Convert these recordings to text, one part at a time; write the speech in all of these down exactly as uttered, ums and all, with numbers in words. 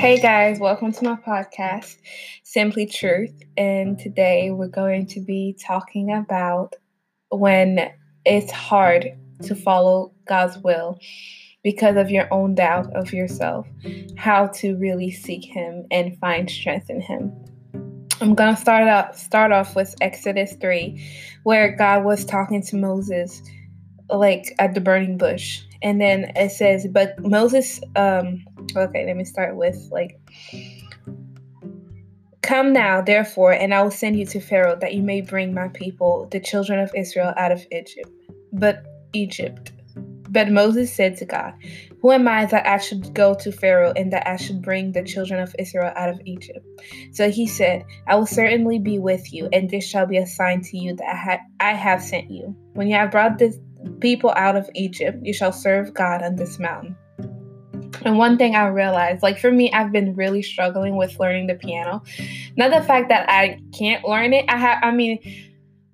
Hey guys, welcome to my podcast, Simply Truth, and today we're going to be talking about when it's hard to follow God's will because of your own doubt of yourself, how to really seek Him and find strength in Him. I'm going to start out, start off with Exodus three, where God was talking to Moses, like at the burning bush. And then it says, but Moses, um, okay, let me start with, like, come now, therefore, and I will send you to Pharaoh that you may bring my people, the children of Israel, out of Egypt. But Egypt. But Moses said to God, who am I that I should go to Pharaoh and that I should bring the children of Israel out of Egypt? So he said, I will certainly be with you, and this shall be a sign to you that I, ha- I have sent you. When you have brought this people out of Egypt, you shall serve God on this mountain. And one thing I realized, like for me, I've been really struggling with learning the piano. Not the fact that I can't learn it. I have, I mean,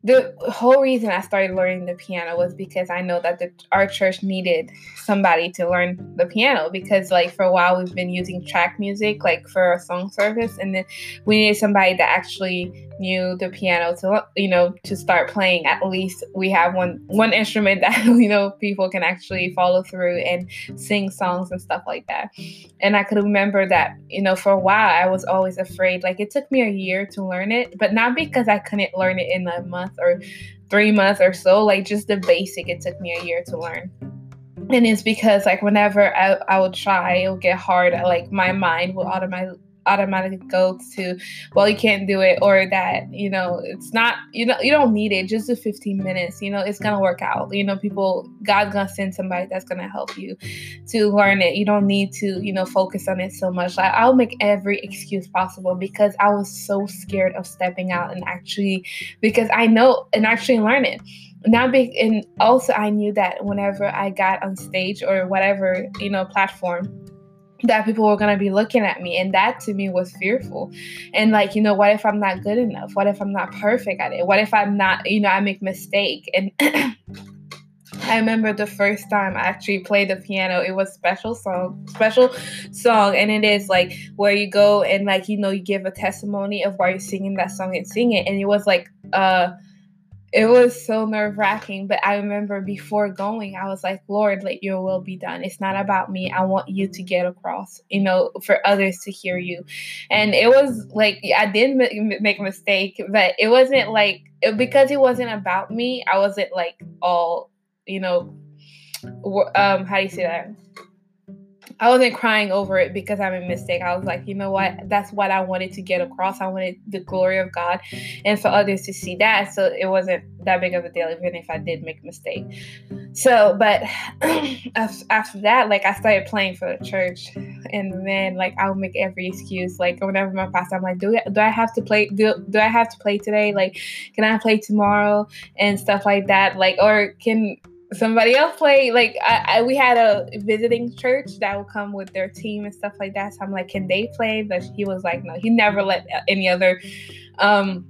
the whole reason I started learning the piano was because I know that the, our church needed somebody to learn the piano, because like for a while we've been using track music like for a song service, and then we needed somebody that actually knew the piano to, you know, to start playing. At least we have one one instrument that, you know, people can actually follow through and sing songs and stuff like that. And I could remember that, you know, for a while I was always afraid. Like it took me a year to learn it, but not because I couldn't learn it in a month or three months or so, like just the basic, it took me a year to learn. And it's because like whenever I, I would try, it would get hard. Like my mind will automatically automatically go to, well, you can't do it, or that, you know, it's not, you know, you don't need it. Just the fifteen minutes, you know, it's gonna work out. You know, people, God's gonna send somebody that's gonna help you to learn it. You don't need to, you know, focus on it so much. Like I'll make every excuse possible because I was so scared of stepping out and actually, because I know and actually learn it. Not be, and also I knew that whenever I got on stage or whatever, you know, platform, that people were going to be looking at me, and that to me was fearful. And like, you know, what if I'm not good enough? What if I'm not perfect at it? What if I'm not, you know, I make mistake? And I remember the first time I actually played the piano, it was special song, special song. And it is like where you go and like, you know, you give a testimony of why you're singing that song and sing it. And it was like, uh, it was so nerve-wracking, but I remember before going, I was like, Lord, let your will be done. It's not about me. I want you to get across, you know, for others to hear you. And it was like, I did make a mistake, but it wasn't like, it, because it wasn't about me, I wasn't like all, you know, um, how do you say that? I wasn't crying over it because I made a mistake. I was like, you know what? That's what I wanted to get across. I wanted the glory of God and for others to see that. So it wasn't that big of a deal, even if I did make a mistake. So, but after that, like I started playing for the church, and then like I'll make every excuse. Like whenever my pastor, I'm like, do do I have to play? Do do I have to play today? Like, can I play tomorrow and stuff like that? Like, or can somebody else play? Like I, I we had a visiting church that would come with their team and stuff like that, so I'm like, can they play? But he was like, no, he never let any other um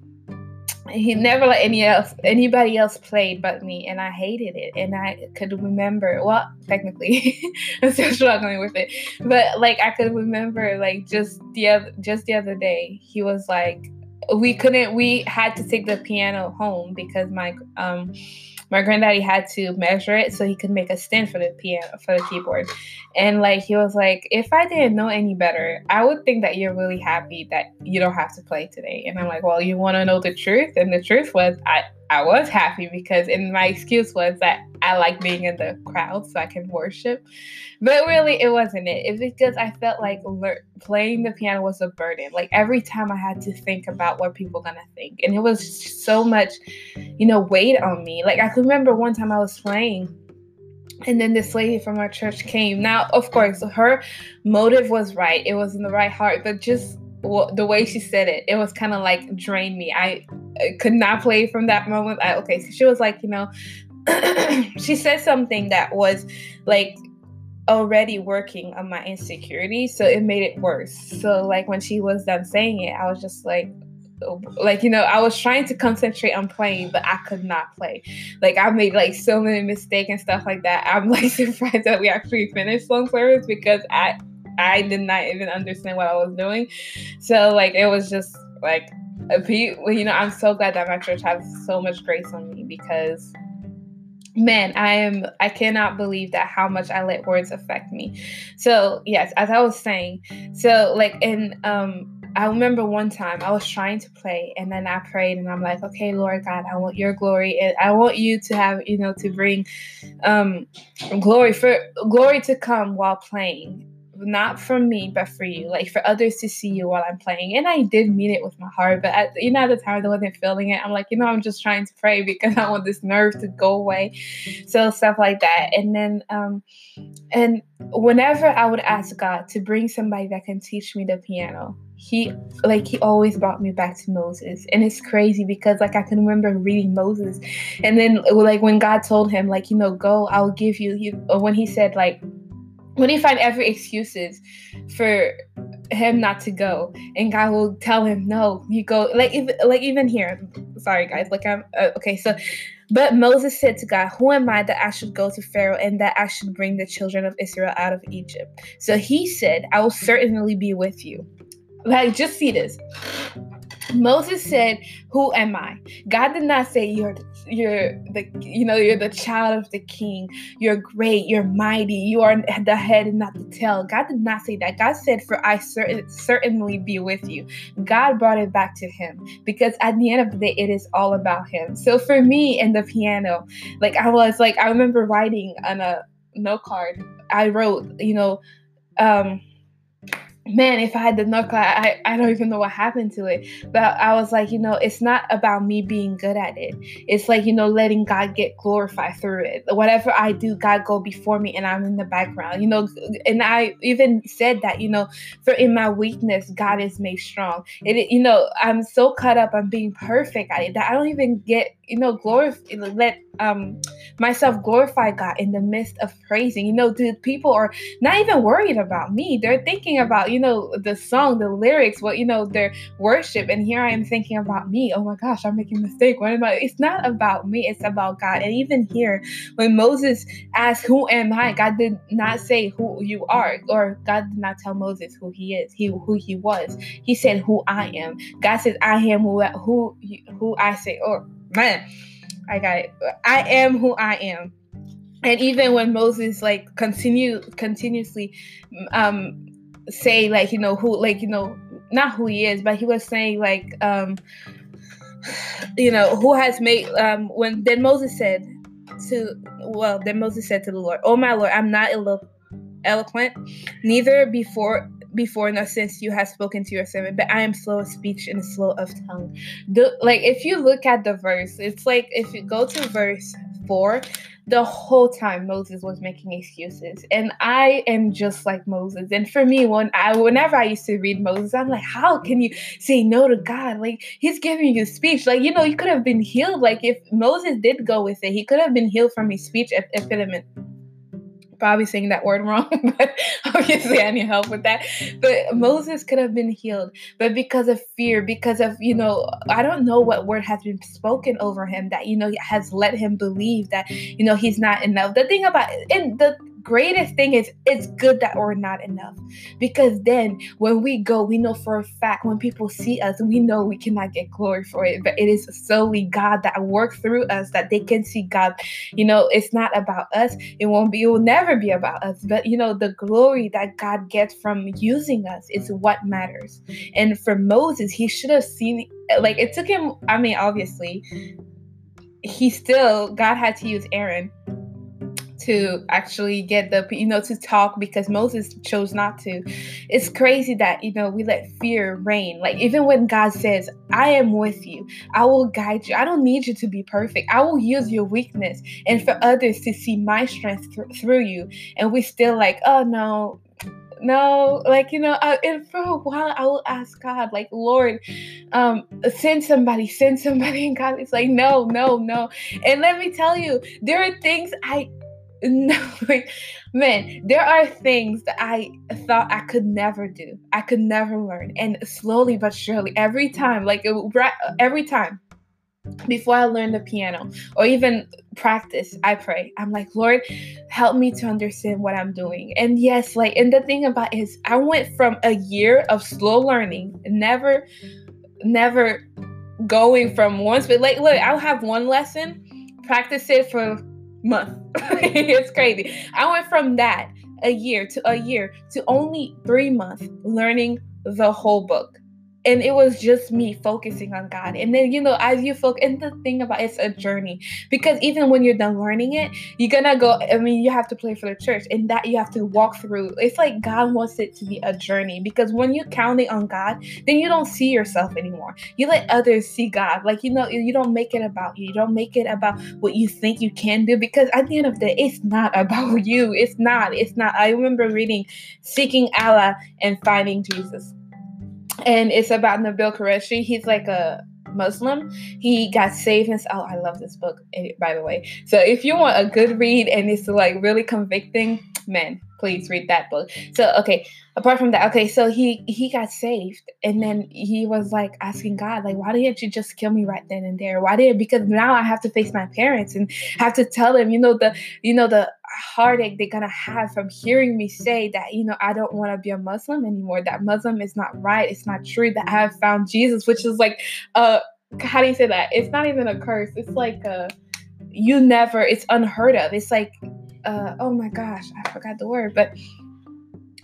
he never let any else anybody else play but me. And I hated it, and I could remember, well, technically I'm still struggling with it, but like I could remember like just the other just the other day, he was like, we couldn't we had to take the piano home because my um my granddaddy had to measure it so he could make a stand for the piano, for the keyboard. And like he was like, if I didn't know any better, I would think that you're really happy that you don't have to play today. And I'm like, well, you want to know the truth? And the truth was, I I was happy, because and my excuse was that I like being in the crowd so I can worship. But really, it wasn't it. It's because I felt like le- playing the piano was a burden. Like every time I had to think about what people going to think. And it was so much, you know, weight on me. Like I could remember one time I was playing, and then this lady from our church came. Now, of course, her motive was right. It was in the right heart, but just well, the way she said it, it was kind of like drained me. I, I could not play from that moment. I, okay, so she was like, you know, she said something that was like already working on my insecurity, so it made it worse. So like when she was done saying it, I was just like, like, you know, I was trying to concentrate on playing, but I could not play. Like I made like so many mistakes and stuff like that. I'm like surprised that we actually finished song service, because I I did not even understand what I was doing. So, like, it was just, like, you know, I'm so glad that my church has so much grace on me, because, man, I am, I cannot believe that how much I let words affect me. So, yes, as I was saying, so, like, in, um, I remember one time I was trying to play, and then I prayed, and I'm like, okay, Lord God, I want your glory, and I want you to have, you know, to bring um, glory for glory to come while playing. Not from me, but for you, like for others to see you while I'm playing. And I did mean it with my heart, but at, you know, at the time I wasn't feeling it. I'm like, you know, I'm just trying to pray because I want this nerve to go away. So stuff like that. And then, um, and whenever I would ask God to bring somebody that can teach me the piano, He like he always brought me back to Moses. And it's crazy because, like, I can remember reading Moses, and then, like, when God told him, like, you know, go, I'll give you. He, when he said, like, when he find every excuses for him not to go, and God will tell him, no, you go. Like, if, like even here, sorry guys, like I'm uh, okay. So, but Moses said to God, who am I that I should go to Pharaoh and that I should bring the children of Israel out of Egypt? So he said, I will certainly be with you. Like, just see this. Moses said, who am I? God did not say you're you're the you know you're the child of the king, you're great, you're mighty, you are the head and not the tail. God did not say that. God said, for I certain, certainly be with you. God brought it back to him, because at the end of the day, it is all about him. So for me and the piano, like, I was like, I remember writing on a note card, I wrote, you know, um man, if I had the knuckle, I, I don't even know what happened to it. But I was like, you know, it's not about me being good at it. It's like, you know, letting God get glorified through it. Whatever I do, God go before me and I'm in the background, you know. And I even said that, you know, for in my weakness, God is made strong. It, you know, I'm so caught up on being perfect at it that I don't even get, you know, glorify, let um, myself glorify God in the midst of praising. You know, dude, people are not even worried about me. They're thinking about, you know, the song, the lyrics, what, you know, their worship. And here I am thinking about me. Oh my gosh, I'm making a mistake. What am I? It's not about me. It's about God. And even here, when Moses asked, who am I? God did not say who you are, or God did not tell Moses who he is, he who he was. He said, who I am. God says, I am who, who, who I say, or man, I got it. I am who I am. And even when Moses, like, continue continuously um, say, like, you know, who, like, you know, not who he is, but he was saying, like, um, you know, who has made, um, when, then Moses said to, well, then Moses said to the Lord, oh, my Lord, I'm not elo- eloquent, neither before before nor since you have spoken to your servant, but I am slow of speech and slow of tongue. The, like, if you look at the verse, it's like, if you go to verse four, the whole time Moses was making excuses. And I am just like Moses. And for me, when I, whenever I used to read Moses, I'm like, how can you say no to God? Like, he's giving you speech. Like, you know, you could have been healed. Like, if Moses did go with it, he could have been healed from his speech ep- impediment. Probably saying that word wrong, but obviously I need help with that. But Moses could have been healed, but because of fear, because of, you know, I don't know what word has been spoken over him that, you know, has let him believe that, you know, he's not enough. The thing about, and the greatest thing is, it's good that we're not enough, because then when we go, we know for a fact, when people see us, we know we cannot get glory for it, but it is solely God that works through us, that they can see God. You know, it's not about us. It won't be, it will never be about us, but, you know, the glory that God gets from using us is what matters. And for Moses, he should have seen, like, it took him, I mean, obviously he still, God had to use Aaron to actually get the, you know, to talk, because Moses chose not to. It's crazy that, you know, we let fear reign. Like, even when God says, I am with you, I will guide you. I don't need you to be perfect. I will use your weakness and for others to see my strength th- through you. And we still like, oh no, no, like, you know, I, and for a while I will ask God, like, Lord, um, send somebody, send somebody. And God is like, no, no, no. And let me tell you, there are things I, No, like, man, there are things that I thought I could never do. I could never learn. And slowly but surely, every time, like, it, every time before I learn the piano or even practice, I pray. I'm like, Lord, help me to understand what I'm doing. And yes, like, and the thing about it is I went from a year of slow learning, never, never going from once, but like, look, I'll have one lesson, practice it for a month. It's crazy. I went from that a year to a year to only three months learning the whole book. And it was just me focusing on God. And then, you know, as you focus, and the thing about it, it's a journey. Because even when you're done learning it, you're going to go, I mean, you have to play for the church. And that you have to walk through. It's like God wants it to be a journey. Because when you're counting on God, then you don't see yourself anymore. You let others see God. Like, you know, you don't make it about you. You don't make it about what you think you can do. Because at the end of the day, it's not about you. It's not. It's not. I remember reading Seeking Allah and Finding Jesus. And it's about Nabil Qureshi. He's like a Muslim. He got saved. And oh, I love this book, by the way. So if you want a good read and it's like really convicting, man, please read that book. So, okay, apart from that, okay, so he, he got saved. And then he was like asking God, like, why didn't you just kill me right then and there? Why did? Because now I have to face my parents and have to tell them, you know, the, you know, the, heartache they're gonna have from hearing me say that, you know, I don't want to be a Muslim anymore, that Muslim is not right, it's not true, that I have found Jesus, which is like, uh how do you say that? It's not even a curse, it's like uh you never, it's unheard of, it's like uh oh my gosh, I forgot the word, but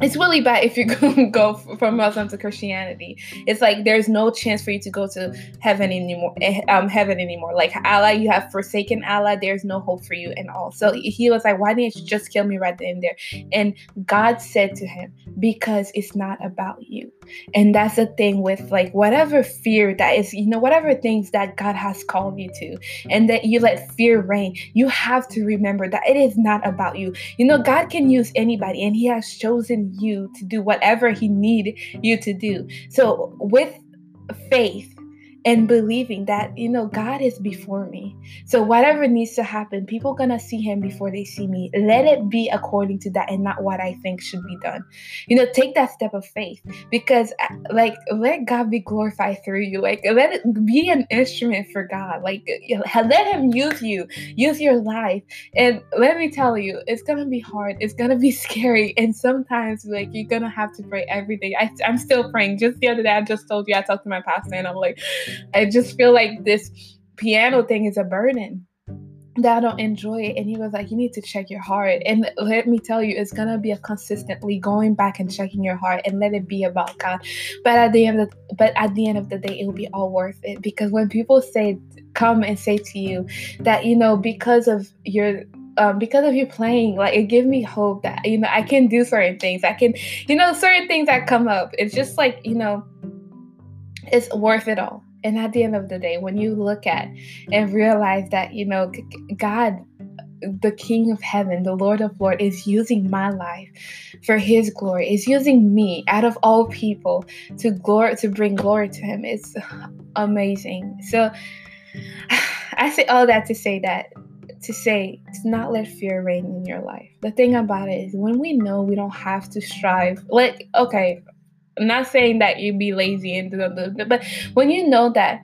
it's really bad if you go from Muslim to Christianity. It's like there's no chance for you to go to heaven anymore. Um, heaven anymore. Like Allah, you have forsaken Allah. There's no hope for you and all. So he was like, why didn't you just kill me right then and there? And God said to him, because it's not about you. And that's the thing with like whatever fear that is, you know, whatever things that God has called you to and that you let fear reign, you have to remember that it is not about you. You know, God can use anybody and he has chosen you to do whatever he need you to do. So with faith and believing that, you know, God is before me, so whatever needs to happen, people gonna see him before they see me. Let it be according to that and not what I think should be done. You know, take that step of faith, because like, let God be glorified through you. Like, let it be an instrument for God. Like, let him use you, use your life. And let me tell you, it's gonna be hard, it's gonna be scary, and sometimes like you're gonna have to pray every day. I, I'm still praying. Just the other day, I just told you, I talked to my pastor and I'm like, I just feel like this piano thing is a burden, that I don't enjoy it. And he was like, you need to check your heart. And let me tell you, it's going to be a consistently going back and checking your heart and let it be about God. But at the end of the, but at the end of the day, it'll be all worth it. Because when people say, come and say to you that, you know, because of your Um, because of you playing, like, it gave me hope that, you know, I can do certain things. I can, you know, certain things that come up. It's just like, you know, it's worth it all. And at the end of the day, when you look at and realize that, you know, God, the King of Heaven, the Lord of Lords, is using my life for his glory, is using me out of all people to glory, to bring glory to him. It's amazing. So I say all that to say that, to say, to not let fear reign in your life. The thing about it is when we know we don't have to strive, like, okay, I'm not saying that you be lazy and blah, blah, blah, but when you know that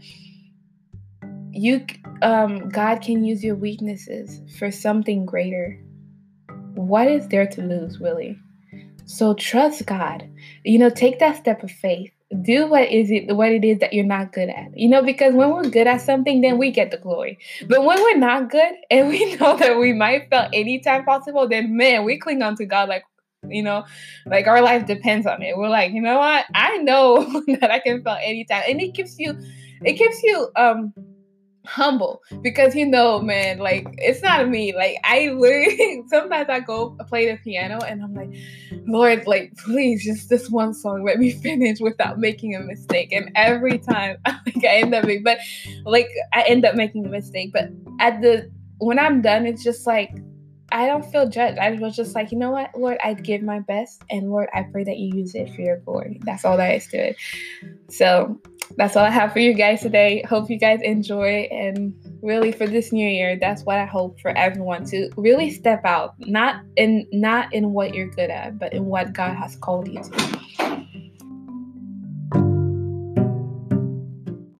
you, um, God can use your weaknesses for something greater, what is there to lose, really? So trust God. You know, take that step of faith. Do what is it, what it is that you're not good at. You know, because when we're good at something, then we get the glory. But when we're not good and we know that we might fail anytime possible, then man, we cling on to God like, you know, like our life depends on it. We're like, you know what? I know that I can fail anytime. And it keeps you, it keeps you, um, humble, because you know, man, like, it's not me. Like, I literally sometimes I go play the piano and I'm like, Lord, like, please, just this one song, let me finish without making a mistake. And every time I like, I end up making, but like I end up making a mistake. But at the when I'm done, it's just like I don't feel judged. I was just like, you know what, Lord, I give my best, and Lord, I pray that you use it for your glory. That's all that is to it. So that's all I have for you guys today. Hope you guys enjoy. And really for this new year, that's what I hope for everyone, to really step out, not in not in what you're good at, but in what God has called you to.